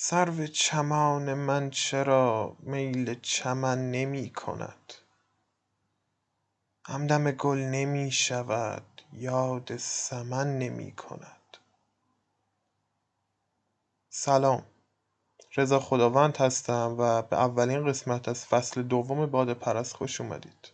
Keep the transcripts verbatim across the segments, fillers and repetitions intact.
سرو چمان من چرا میل چمن نمی کند؟ همدم گل نمی شود، یاد سمن نمی کند. سلام، رضا خداوند هستم و به اولین قسمت از فصل دوم باد پرست خوش اومدید.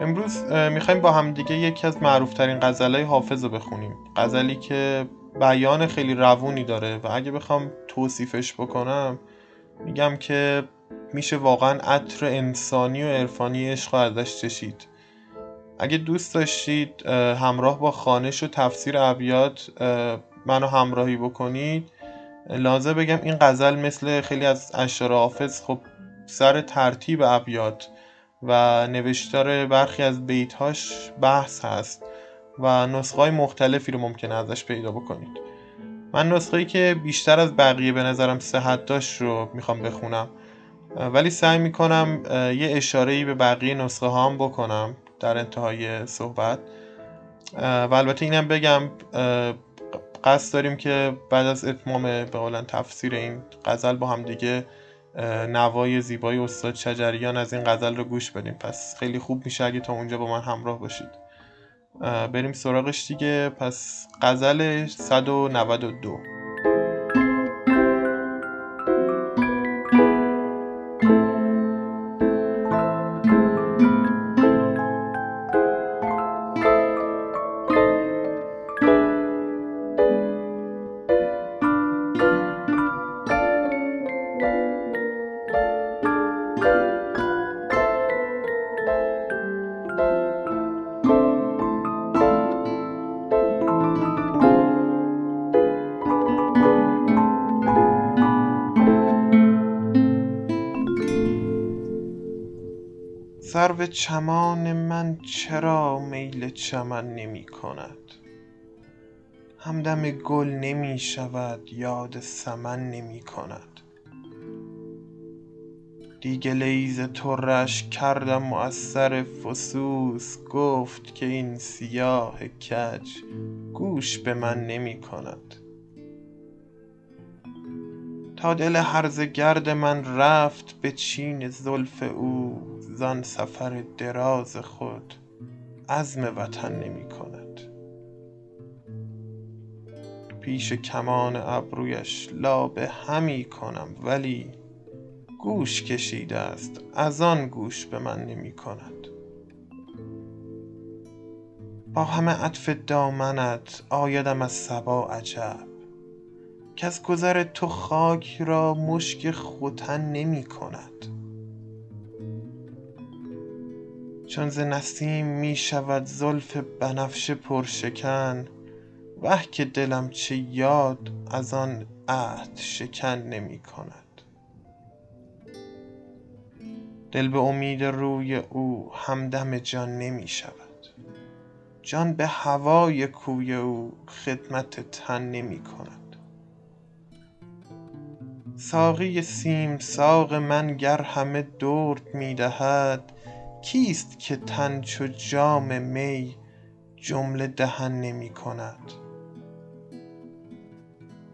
امروز میخوایم با همدیگه یکی از معروفترین غزلهای حافظ رو بخونیم. غزلی که بیان خیلی روونی داره و اگه بخوام توصیفش بکنم میگم که میشه واقعا عطر انسانی و عرفانی عشق رو ازش چشید. اگه دوست داشتید همراه با خوانش و تفسیر ابیات منو همراهی بکنید، لازم بگم این غزل مثل خیلی از اشعار حافظ خب سر ترتیب ابیات و نوشتار برخی از بیت‌هاش بحث هست و نسخه‌های مختلفی رو ممکنه ازش پیدا بکنید. من نسخه‌ای که بیشتر از بقیه به نظرم صحت داشت رو میخوام بخونم، ولی سعی میکنم یه اشاره‌ای به بقیه نسخه ها هم بکنم در انتهای صحبت. و البته اینم بگم قصد داریم که بعد از اتمام به قولن تفسیر این غزل با هم دیگه نوای زیبای استاد شجریان از این غزل رو گوش بدیم، پس خیلی خوب میشه اگه تا اونجا با من همراه باشید. بریم سراغش دیگه. پس غزل صد و نود و دو. سرو چمان من چرا میل چمن نمی کند؟ همدم گل نمی شود، یاد سمن نمی کند. دیگ لیز ترش کردم و از سر فسوس، گفت که این سیاه کج گوش به من نمی کند. تا دل هرزه گرد من رفت به چین زلف او، زان سفر دراز خود عزم وطن نمی کند. پیش کمان ابرویش لابه همی کنم، ولی گوش کشیده است از آن گوش به من نمی کند. با همه عطف دامنت آیدم از صبا عجب، که از گذر تو خاک را مشک ختن نمی کند. چون ز نسیم می شود زلف بنفشه پرشکن، وه که دلم چه یاد از آن عهد شکن نمی کند. دل به امید روی او همدم جان نمی شود، جان به هوای کوی او خدمت تن نمی کند. ساقی سیم ساق من گر همه درد می دهد، کیست که تن چو جام می جمله دهن نمی کند.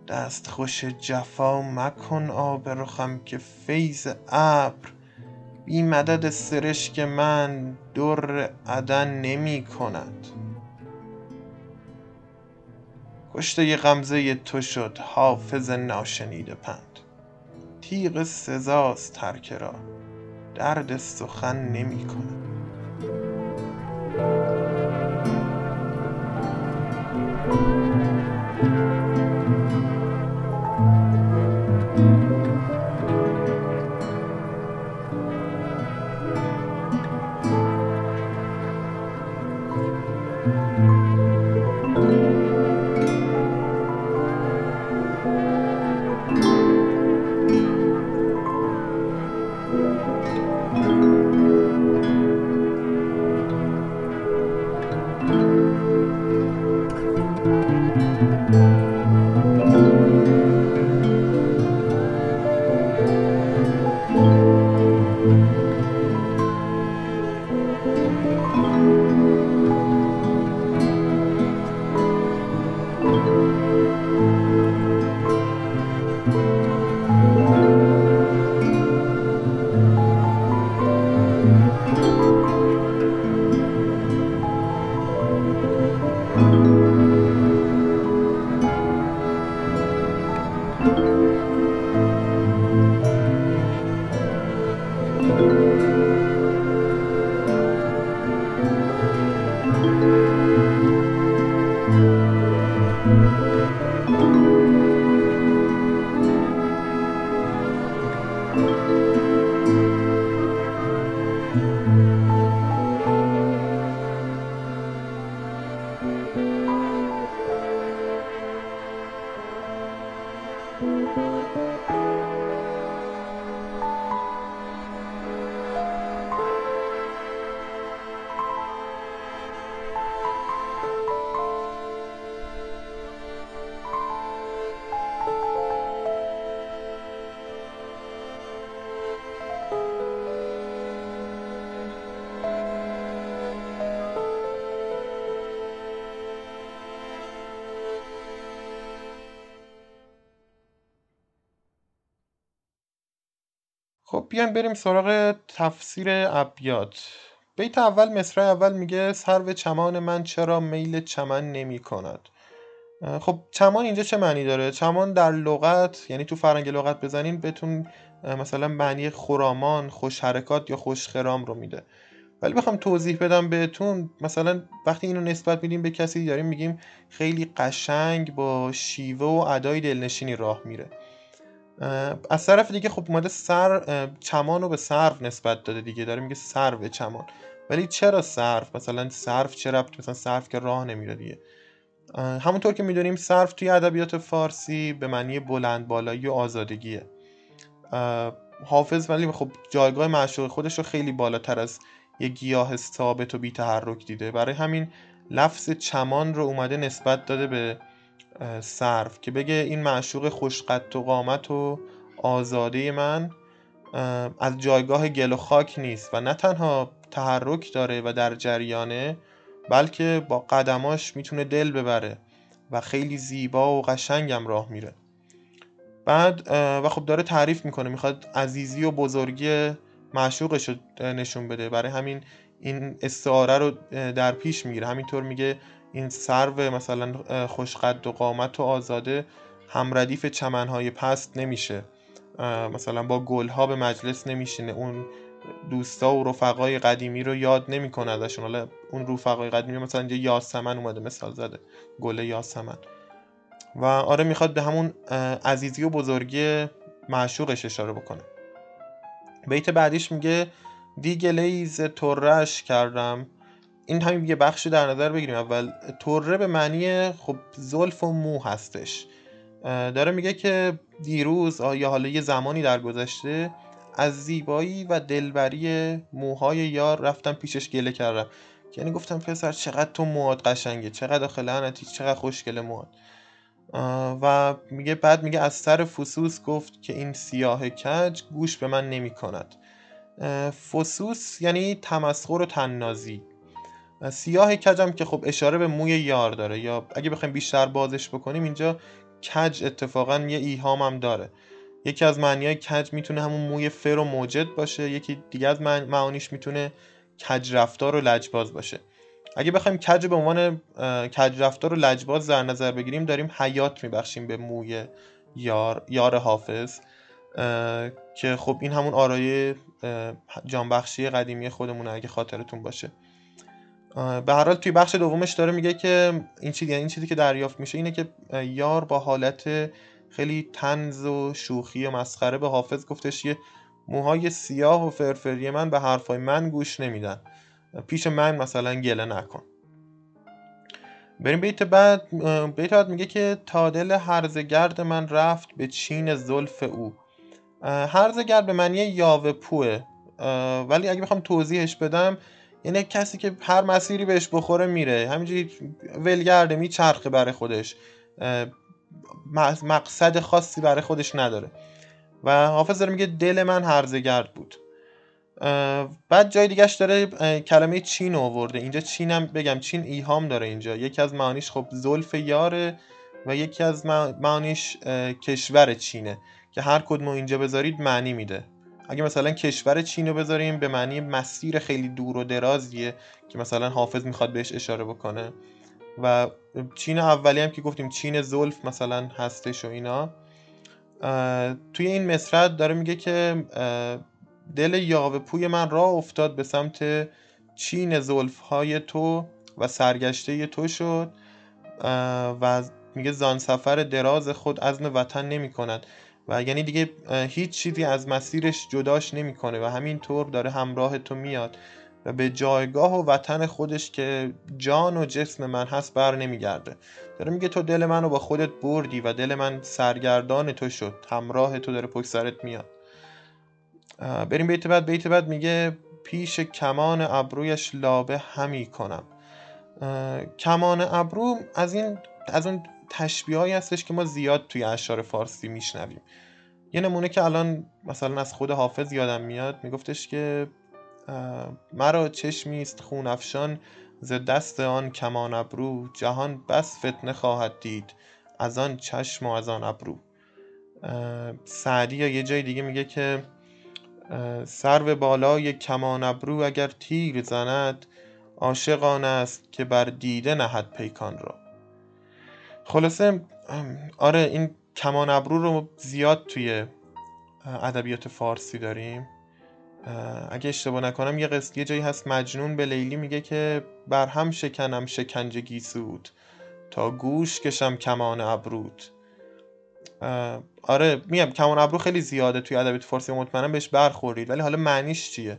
دست خوش جفا مکن آب رخم، که فیض ابر بی مدد سرشک من در عدن نمی کند. کشته غمزه تو شد حافظ ناشنیده پند، تیغ سزاست ترک را درد سخن نمی کند. خب بیایم بریم سراغ تفسیر ابیات. بیت اول، مصرع اول میگه سرو چمان من چرا میل چمن نمی کند. خب چمان اینجا چه معنی داره؟ چمان در لغت، یعنی تو فرهنگ لغت بزنین بهتون مثلا معنی خرامان، خوش حرکات یا خوش خرام رو میده. ولی بخوام توضیح بدم بهتون، مثلا وقتی اینو نسبت میدیم به کسی داریم میگیم خیلی قشنگ با شیوه و ادای دلنشینی راه میره. از طرف دیگه خب اومده سر چمان رو به سرو نسبت داده دیگه، داره میگه سرو چمان. ولی چرا سرو؟ مثلا سرو چه ربط؟ مثلا سرو که راه نمیره دیگه. همونطور که میدونیم سرو توی ادبیات فارسی به معنی بلند بالایی و آزادگیه. حافظ ولی خب جایگاه معشوق خودش رو خیلی بالاتر از یه گیاه ثابت و بی تحرک دیده، برای همین لفظ چمان رو اومده نسبت داده به سرو که بگه این معشوق خوش قد و قامت و آزاده من از جایگاه گل و خاک نیست و نه تنها تحرک داره و در جریانه، بلکه با قدماش میتونه دل ببره و خیلی زیبا و قشنگم راه میره. بعد و خب داره تعریف میکنه، میخواد عزیزی و بزرگی معشوقش رو نشون بده، برای همین این استعاره رو در پیش میگیره. همینطور میگه این سرو مثلا خوشقد و قامت و آزاده همردیف چمنهای پست نمیشه، مثلا با گلها به مجلس نمیشینه، اون دوستا و رفقای قدیمی رو یاد نمیکنه ازشون. حالا اون رفقای قدیمی مثلا یه یاسمن اومده مثال زده، گل یاسمن. و آره میخواد به همون عزیزی و بزرگی معشوقش اشاره بکنه. بیت بعدیش میگه دیگه لیز ترش کردم. این همین یه بخشی در نظر بگیریم. اول طره به معنی خب زلف و مو هستش. داره میگه که دیروز یا حالا یه زمانی در گذشته از زیبایی و دلبری موهای یار رفتم پیشش گله کردم، یعنی گفتم پسر چقدر تو موات قشنگه، چقدر خلعنتی، چقدر خوشگله موات. و میگه بعد میگه از سر فسوس گفت که این سیاه کج گوش به من نمیکند. فسوس یعنی تمسخر و طنازی. سیاه کجم که خب اشاره به موی یار داره، یا اگه بخوایم بیشتر بازش بکنیم اینجا کج اتفاقا یه ایهام هم داره. یکی از معنی‌های کج میتونه همون موی فر و موجد باشه، یکی دیگه از معانیش میتونه کج رفتار و لجباز باشه. اگه بخوایم کج به عنوان کج رفتار و لجباز در نظر بگیریم داریم حیات میبخشیم به موی یار یار حافظ، که خب این همون آرایه جانبخشی قدیمی خودمون اگه خاطرتون باشه. به هر حال توی بخش دومش داره میگه که این چیزی این چیزی که دریافت میشه اینه که یار با حالت خیلی طنز و شوخی و مسخره به حافظ گفتش یه موهای سیاه و فرفری من به حرفای من گوش نمیدن، پیش من مثلا گله نکن. بریم بیت بعد. بیت بعد میگه که تا دل هرزه گرد من رفت به چین زلف او. هرزه گرد به معنی یاوه پوه، ولی اگه بخوام توضیحش بدم یعنی کسی که هر مسیری بهش بخوره میره، همینجوری ولگرده میچرخه برای خودش، مقصد خاصی برای خودش نداره. و حافظ داره میگه دل من هرزه گرد بود. بعد جای دیگهش داره کلمه چین آورده، اینجا چینم بگم چین ایهام داره، اینجا یکی از معانیش خب زلف یاره و یکی از معانیش کشور چینه که هر کدوم اینجا بذارید معنی میده. اگه مثلا کشور چین رو بذاریم به معنی مسیر خیلی دور و درازیه که مثلا حافظ میخواد بهش اشاره بکنه. و چین اولی هم که گفتیم چین زلف مثلا هستش و اینا. توی این مصرع داره میگه که دل یاوه پوی من راه افتاد به سمت چین زلف های تو و سرگشته تو شد و میگه زان سفر دراز خود عزم وطن نمی کند و یعنی دیگه هیچ چیزی از مسیرش جداش نمی کنه و همینطور داره همراه تو میاد و به جایگاه و وطن خودش که جان و جسم من هست بر نمی گرده. داره میگه تو دل منو با خودت بردی و دل من سرگردان تو شد، همراه تو داره پشت سرت میاد. بریم بیت بعد. بیت بعد میگه پیش کمان ابرویش لابه همی کنم. کمان ابرو از این از اون تشبیهایی هستش که ما زیاد توی اشعار فارسی میشنویم. یه نمونه که الان مثلا از خود حافظ یادم میاد میگفتش که مرا چشمی است خون افشان ز دست آن کمان ابرو، جهان بس فتنه خواهد دید از آن چشم و از آن ابرو. سعدی یا یه جای دیگه میگه که سرو بالای کمان ابرو اگر تیر زند، عاشق آن است که بر دیده نهد پیکان را. خلاصه آره این کمان ابرو رو زیاد توی ادبیات فارسی داریم. اگه اشتباه نکنم یه قصه یه جایی هست مجنون به لیلی میگه که بر هم شکنم شکنج گیسوت تا گوش کشم کمان ابروت. آره میگم کمان ابرو خیلی زیاده توی ادبیات فارسی، مطمئنم بهش برخورید، ولی حالا معنیش چیه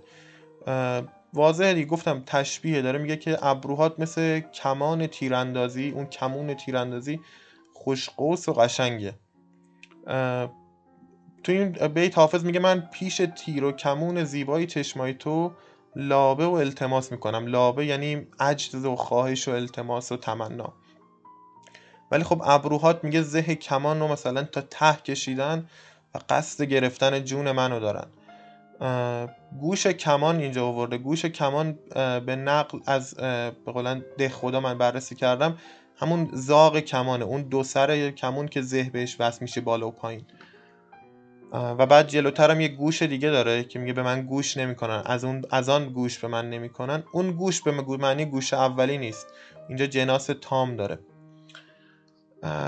واضحه دیگه. گفتم تشبیه داره میگه که ابروهات مثل کمان تیراندازی، اون کمون تیراندازی خوشقوس و قشنگه. تو این بیت حافظ میگه من پیش تیر و کمون زیبایی چشمای تو لابه و التماس میکنم. لابه یعنی عجز و خواهش و التماس و تمنا. ولی خب ابروهات میگه زه کمان رو مثلا تا ته کشیدن و قصد گرفتن جون منو دارن. گوش کمان اینجا آورده. گوش کمان به نقل از به قولن ده خدا من بررسی کردم همون زاغ کمانه، اون دو سر کمون که زه بهش وصل میشه بالا و پایین. و بعد جلوتر هم یه گوش دیگه داره که میگه به من گوش نمیکنن، از اون از آن گوش به من نمیکنن. اون گوش به معنی گوش اولی نیست، اینجا جناس تام داره.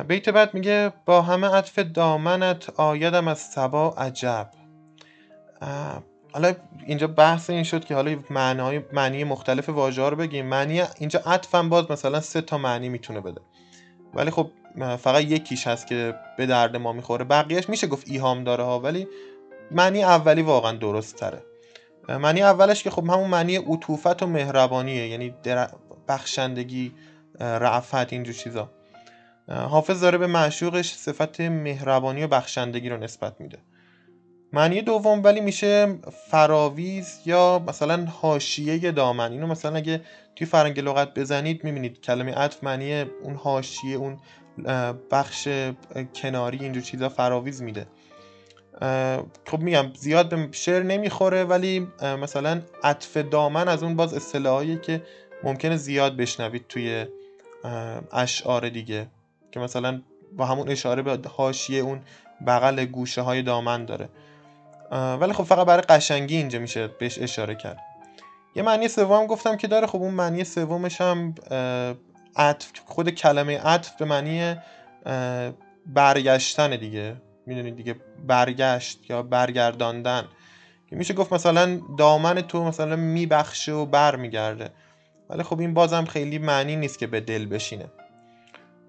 بیت بعد میگه با همه عطف دامنت آیدم از صبا عجب. حالا اینجا بحث این شد که حالا معنای معنی مختلف واژه‌ها رو بگیم. معنی اینجا عطفم باز مثلا سه تا معنی میتونه بده، ولی خب فقط یکیش هست که به درد ما میخوره، بقیهش میشه گفت ایهام داره ها، ولی معنی اولی واقعا درست تره. معنی اولش که خب همون معنی عطوفت و مهربانیه، یعنی بخشندگی، رعفت، اینجور چیزا. حافظ داره به معشوقش صفت مهربانی و بخشندگی رو نسبت میده. معنی دوم ولی میشه فراویز یا مثلا حاشیه دامن. اینو مثلا اگه توی فرهنگ لغت بزنید میبینید کلمه عطف معنی اون حاشیه، اون بخش کناری، اینجور چیزا فراویز میده. خب میگم زیاد به شعر نمیخوره، ولی مثلا عطف دامن از اون باز اصطلاحیه که ممکنه زیاد بشنوید توی اشعار دیگه، که مثلا با همون اشاره به حاشیه اون بغل گوشه های دامن داره، ولی خب فقط برای قشنگی اینجا میشه بهش اشاره کرد. یه معنی سوم گفتم که داره. خب اون معنی سومش هم عطف، خود کلمه عطف به معنی برگشتن دیگه، میدونید دیگه، برگشت یا برگرداندن، که میشه گفت مثلا دامن تو مثلا میبخشه و بر میگرده، ولی خب این بازم خیلی معنی نیست که به دل بشینه.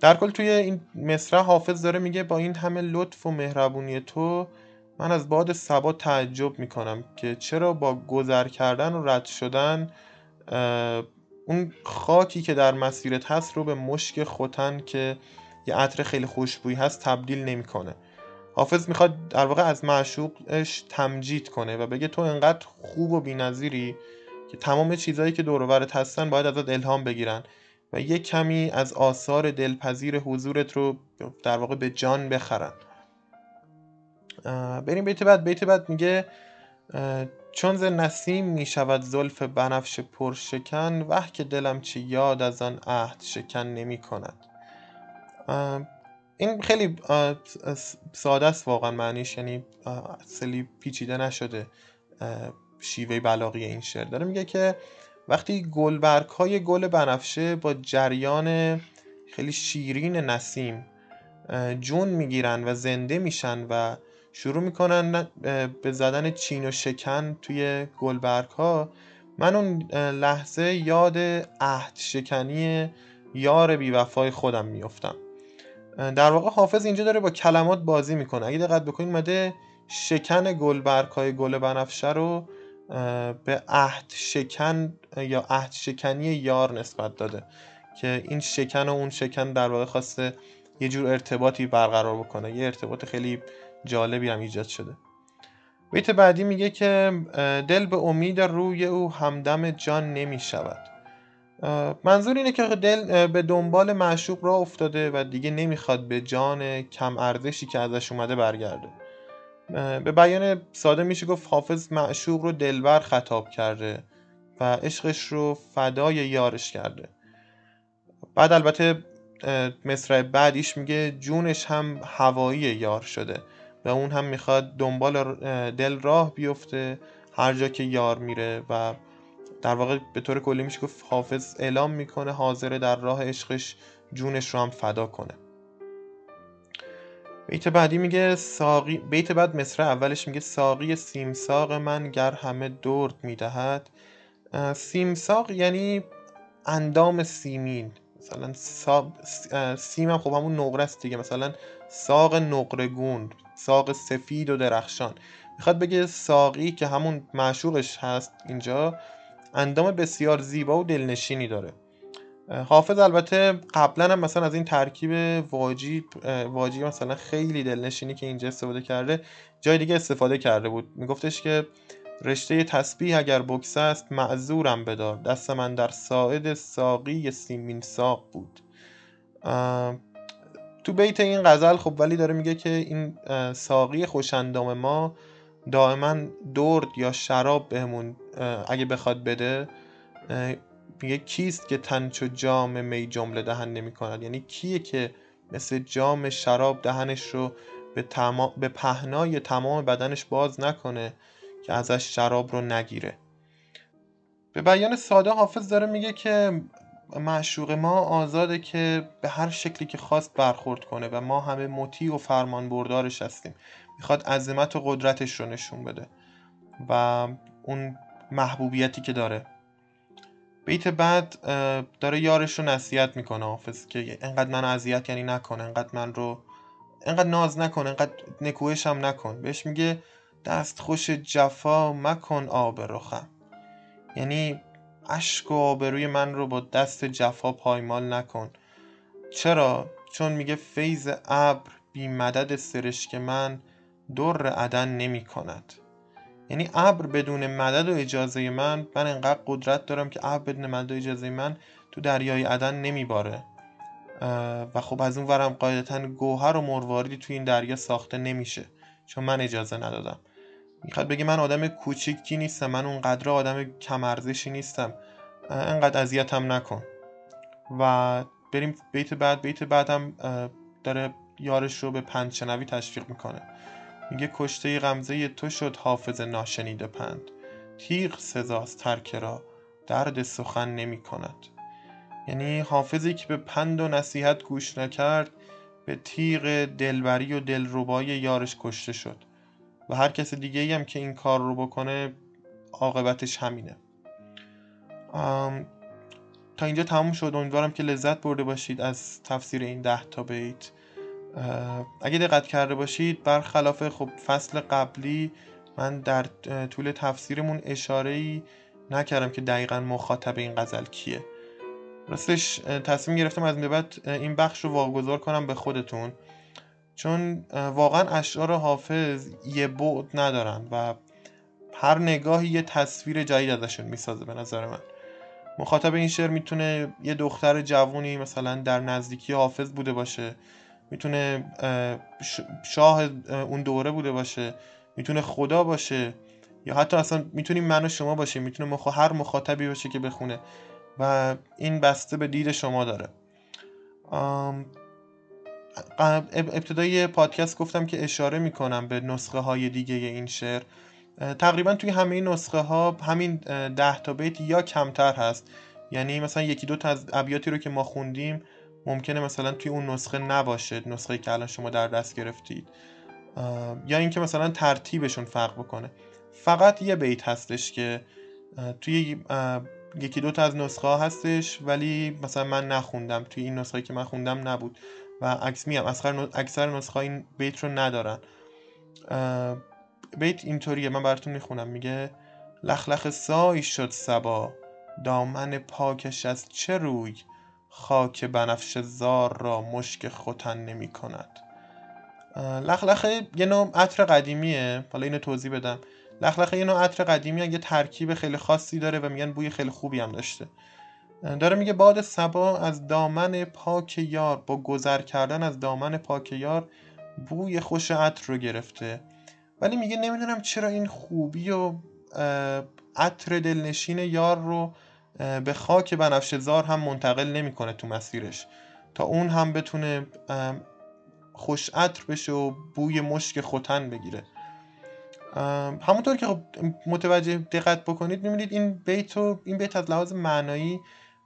در کل توی این مصرع حافظ داره میگه با این همه لطف و مهربونی تو من از باد صبا تعجب میکنم که چرا با گذر کردن و رد شدن اون خاکی که در مسیرت هست رو به مشک ختن که یه عطر خیلی خوشبویی هست تبدیل نمیکنه. حافظ میخواد در واقع از معشوقش تمجید کنه و بگه تو انقدر خوب و بی‌نظیری که تمام چیزایی که دور و برت هستن باید ازت الهام بگیرن و یه کمی از آثار دلپذیر حضورت رو در واقع به جان بخرن. بریم بیت بعد. بیت بعد میگه چون ز نسیم میشود زلف بنفش پرشکن، وه که دلم چه یاد از آن عهد شکن نمی کند. این خیلی ساده است واقعا معنیش، یعنی اصلی پیچیده نشده شیوه بلاغی این شعر. داره میگه که وقتی گلبرگ های گل بنفشه با جریان خیلی شیرین نسیم جون میگیرن و زنده میشن و شروع میکنن به زدن چین و شکن توی گلبرگ ها، من اون لحظه یاد عهد شکنی یار بیوفای خودم میافتم. در واقع حافظ اینجا داره با کلمات بازی میکنه. اگه دقت بکنید اومده شکن گلبرگ های گل بنفشه رو به عهد شکن یا عهد شکنی یار نسبت داده که این شکن و اون شکن در واقع خواسته یه جور ارتباطی برقرار بکنه، یه ارتباط خیلی جالبی هم ایجاد شده. بیت بعدی میگه که دل به امید روی او همدم جان نمی شود. منظور اینه که دل به دنبال معشوق راه افتاده و دیگه نمیخواد به جان کم ارزشی که ازش اومده برگرده. به بیان ساده میشه گفت حافظ معشوق رو دلبر خطاب کرده و عشقش رو فدای یارش کرده. بعد البته مصرع بعدیش میگه جونش هم هوایی یار شده و اون هم میخواد دنبال دل راه بیفته هر جا که یار میره و در واقع به طور کلی میشه گفت حافظ اعلام میکنه حاضره در راه عشقش جونش رو هم فدا کنه. بیت بعدی میگه ساقی، بیت بعد مصرع اولش میگه ساقی سیمساق من گر همه درد میدهد. سیمساق یعنی اندام سیمین، مثلا سا... سیم هم خب همون نقره است دیگه، مثلا ساق نقره گون، ساق سفید و درخشان. میخواد بگه ساقی که همون معشوقش هست اینجا اندام بسیار زیبا و دلنشینی داره. حافظ البته قبلا هم مثلا از این ترکیب واجی واجی مثلا خیلی دلنشینی که اینجا استفاده کرده جای دیگه استفاده کرده بود، میگفتش که رشته تسبیح اگر بکسه است معذورم بدار، دست من در ساعد ساقی سیمین ساق بود. تو بیت این غزل خب ولی داره میگه که این ساقی خوشندام ما دائما درد یا شراب بهمون اگه بخواد بده. میگه کیست که تن چو جام می جمله دهن نمی کند، یعنی کیه که مثل جام شراب دهنش رو به, تما... به پهنای تمام بدنش باز نکنه که ازش شراب رو نگیره. به بیان ساده حافظ داره میگه که معشوق ما آزاده که به هر شکلی که خواست برخورد کنه و ما همه مطیع و فرمان بردارش هستیم. میخواد عظمت و قدرتش رو نشون بده و اون محبوبیتی که داره. بیت بعد داره یارش رو نصیحت میکنه حافظ که انقدر من اذیت یعنی نکن، انقدر من رو انقدر ناز نکن، انقدر نکوهش هم نکن. بهش میگه دست خوش جفا مکن آب رخم، یعنی اشک و آبروی من رو با دست جفا پایمال نکن. چرا؟ چون میگه فیض ابر بی مدد سرشک من در عدن نمی کند، یعنی ابر بدون مدد و اجازه من، من انقدر قدرت دارم که ابر بدون مدد و اجازه من تو دریای عدن نمی باره و خب از اون ورم قاعدتاً گوهر و مرواریدی تو این دریا ساخته نمیشه چون من اجازه ندادم. میخواد بگه من آدم کوچیکی نیستم، من اونقدر آدم کم ارزشی نیستم، انقدر اذیتم نکن. و بریم بیت بعد. بیت بعدم داره یارش رو به پند شنوی تشویق میکنه. میگه کشته غمزه تو شد حافظ ناشنیده پند، تیغ سزاست ترک را درد سخن نمی کند. یعنی حافظی که به پند و نصیحت گوش نکرد به تیغ دلبری و دلربای یارش کشته شد و هر کس دیگه‌ای هم که این کار رو بکنه عاقبتش همینه. تا اینجا تموم شد. امیدوارم که لذت برده باشید از تفسیر این ده تا بیت. اگه دقت کرده باشید برخلاف خب فصل قبلی من در طول تفسیرمون اشاره‌ای نکردم که دقیقاً مخاطب این غزل کیه. راستش تصمیم گرفتم از این بعد این بخش رو واگذار کنم به خودتون، چون واقعا اشعار حافظ یه بعد ندارن و هر نگاهی یه تصویر جدید ازشون میسازه. به نظر من مخاطب این شعر میتونه یه دختر جوونی مثلا در نزدیکی حافظ بوده باشه، میتونه شاه اون دوره بوده باشه، میتونه خدا باشه، یا حتی اصلا میتونیم من و شما باشه، میتونه مخ... هر مخاطبی باشه که بخونه و این بسته به دید شما داره. ابتدای پادکست گفتم که اشاره میکنم به نسخه های دیگه این شعر. تقریبا توی همه نسخه ها همین ده تا بیت یا کمتر هست، یعنی مثلا یکی دو تا از ابیاتی رو که ما خوندیم ممکنه مثلا توی اون نسخه نباشه، نسخه‌ای که الان شما در دست گرفتید، یا اینکه مثلا ترتیبشون فرق بکنه. فقط یه بیت هستش که توی یکی دو تا از نسخه ها هستش، ولی مثلا من نخوندم، توی این نسخه‌ای که من خوندم نبود و عکس میام اکثر نسخه این بیت رو ندارن. بیت اینطوریه، من براتون میخونم. میگه لخلخ سای شد صبا، دامن پاکش از چه روی، خاک بنفشه زار را مشک ختن نمی کند. لخلخه یه نوع عطر قدیمیه، حالا اینو توضیح بدم. لخلخه یه نوع عطر قدیمیه، یه ترکیب خیلی خاصی داره و میگن بوی خیلی خوبی هم داشته. داره میگه باد صبا از دامن پاک یار، با گذر کردن از دامن پاک یار بوی خوش عطر رو گرفته، ولی میگه نمیدونم چرا این خوبی و عطر دلنشین یار رو به خاک بنفشه زار هم منتقل نمیکنه تو مسیرش، تا اون هم بتونه خوش عطر بشه و بوی مشک ختن بگیره. همونطور که خب متوجه دقت بکنید میبینید این بیت و این بیت از لحاظ معنایی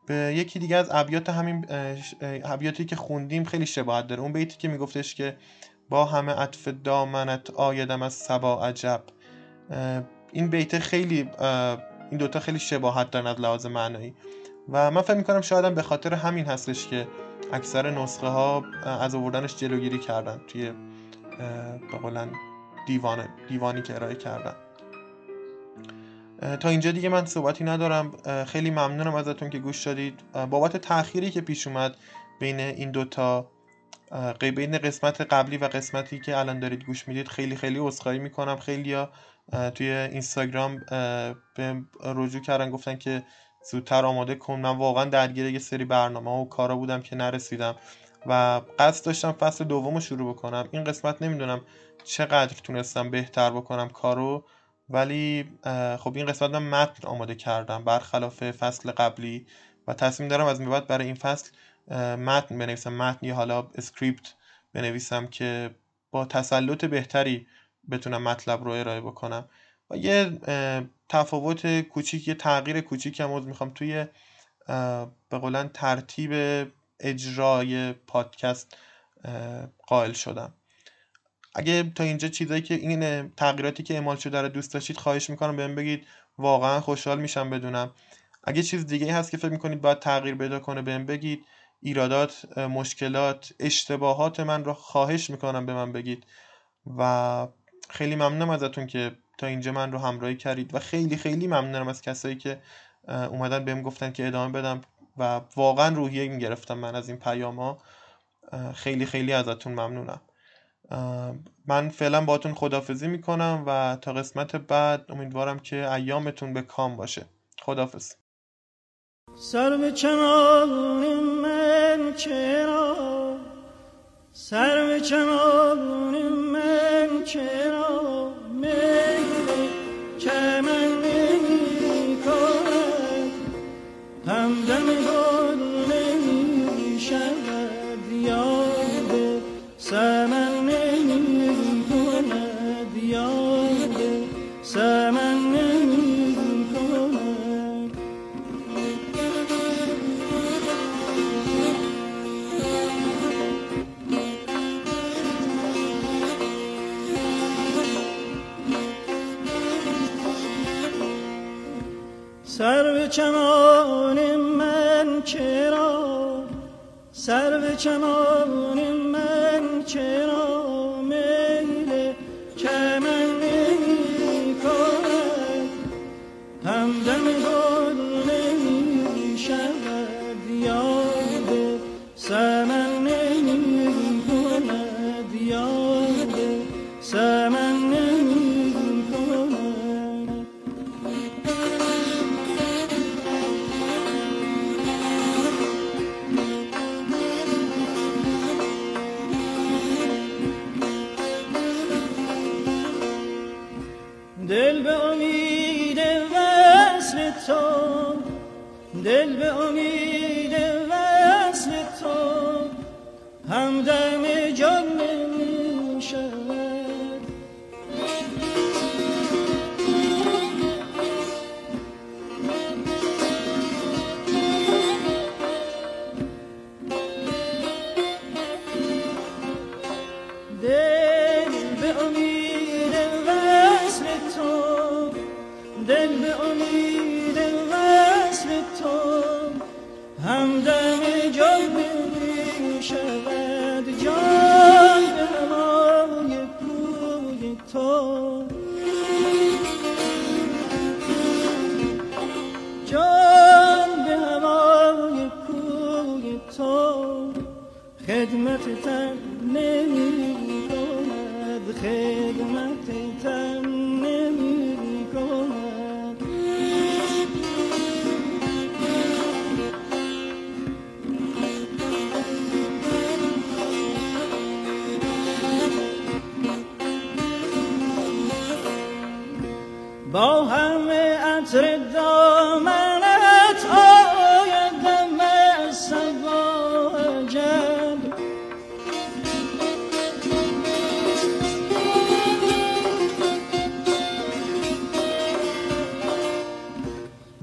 به یکی دیگه از ابیات همین ابیاتی که خوندیم خیلی شباهت داره. اون بیتی که میگفتش که با همه عطف دامنت آیدم از صبا عجب، این بیت خیلی، این دوتا خیلی شباهت دارن از لحاظ معنایی و من فکر میکنم شاید به خاطر همین هستش که اکثر نسخه ها از آوردنش جلوگیری کردن توی به قولن دیوانه دیوانی که ارائه کردن. تا اینجا دیگه من صحبتی ندارم. خیلی ممنونم ازتون که گوش دادید. بابت تأخیری که پیش اومد بین این دوتا، بین قسمت قبلی و قسمتی که الان دارید گوش میدید، خیلی خیلی عذرخواهی میکنم. خیلیا توی اینستاگرام به رجوع کردن، گفتن که زودتر آماده کن. من واقعا درگیر یه سری برنامه و کارا بودم که نرسیدم و قصد داشتم فصل دومو شروع بکنم. این قسمت نمیدونم چقدر تونستم بهتر بکنم کارو، ولی خب این قسمت من متن آماده کردم برخلاف فصل قبلی و تصمیم دارم از بعد برای این فصل متن بنویسم، متن یا حالا اسکریپت بنویسم که با تسلط بهتری بتونم مطلب رو ارائه بکنم. و یه تفاوت کوچیک، یه تغییر کوچیک هم از میخوام توی به قولن ترتیب اجرای پادکست قائل شدم. اگه تا اینجا چیزایی که این تغییراتی که اعمال شده رو دوست داشتید، خواهش میکنم بهم بگید، واقعا خوشحال میشم بدونم. اگه چیز دیگه هست که فکر میکنید باید تغییر پیدا کنه بهم بگید. ایرادات، مشکلات، اشتباهات من رو خواهش میکنم به من بگید و خیلی ممنونم ازتون که تا اینجا من رو همراهی کردید و خیلی خیلی ممنونم از کسایی که اومدن بهم گفتن که ادامه بدم و واقعا روحیه میگرفتم من از این پیام‌ها. خیلی خیلی ازتون ممنونم. من فعلا باهاتون خداحافظی میکنم و تا قسمت بعد امیدوارم که ایامتون به کام باشه. خداحافظ. سر به چنان من چرا، سر به چنان من چرا، میگه که من نمیکنم همدم گل نمیشود یاد سمن نمیکند، یاد سمن نمیکند. سر به چمان من چرا، سر به چمان من چرا، میل که من نمی کنم همدم گل نمی شود یاد سمن نمی کند، یاد سمن نمی کند. دل به امید وصل تو، دل به امید وصل تو همدم امید وصل تو همدم جان می شود، جان همای کوی تو، جان همای کوی تو، خدمت تن نمی کند، خدمت تن نمی کند. با همه عطر دامنت آید دم صبا عجب،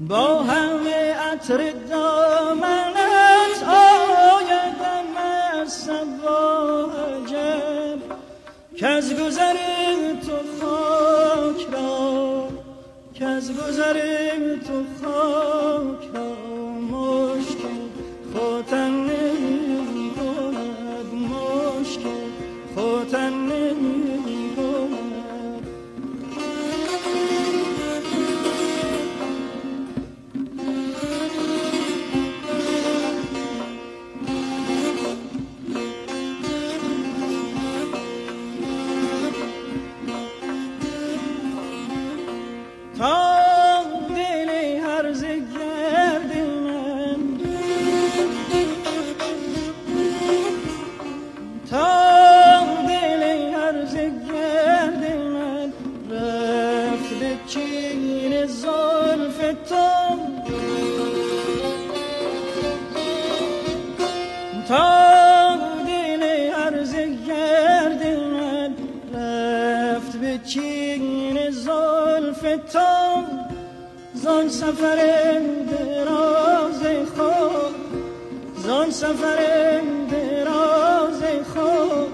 با همه عطر دامنت آید دم صبا عجب، کز گذر تو خاک را، کز گذر تو خاک را مشکل خوتن نمی کند، مشکل خوتن نمی کند. تا دل هرزه گرد من، تا دل هرزه گرد من رفت به چین زلف تو، تا دل هرزه گرد من رفت به چین زلف تو، زان سفر دراز خود، زان سفر دراز خود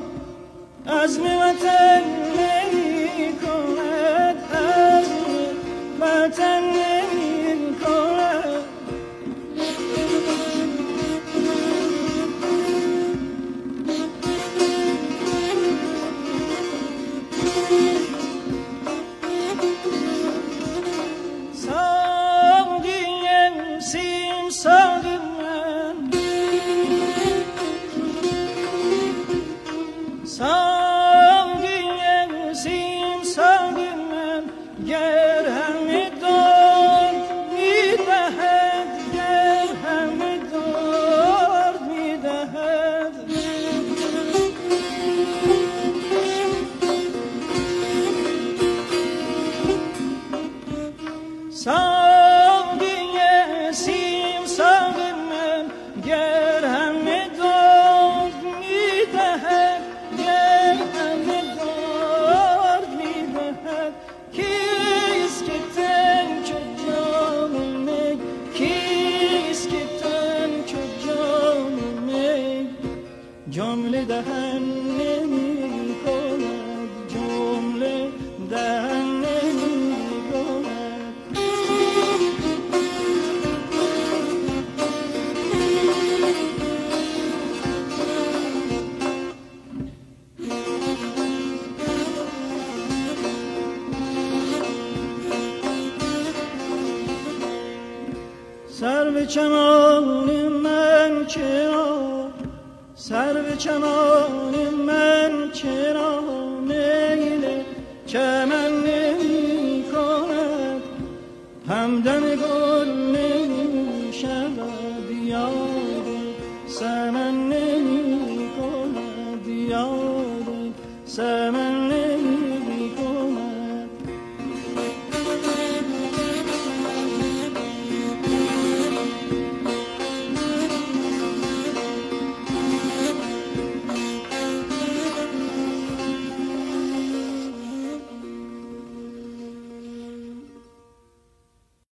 عزم وطن نمی کند، عزم وطن نمی کند. جمله دهن نمی کند، جمله دهن نمی کند. سر به چمان من چرا، سر به چمان من چرا میل چمن نمی کند، همدم گل نمی شود، یاد سمن نمی کند، یاد سمن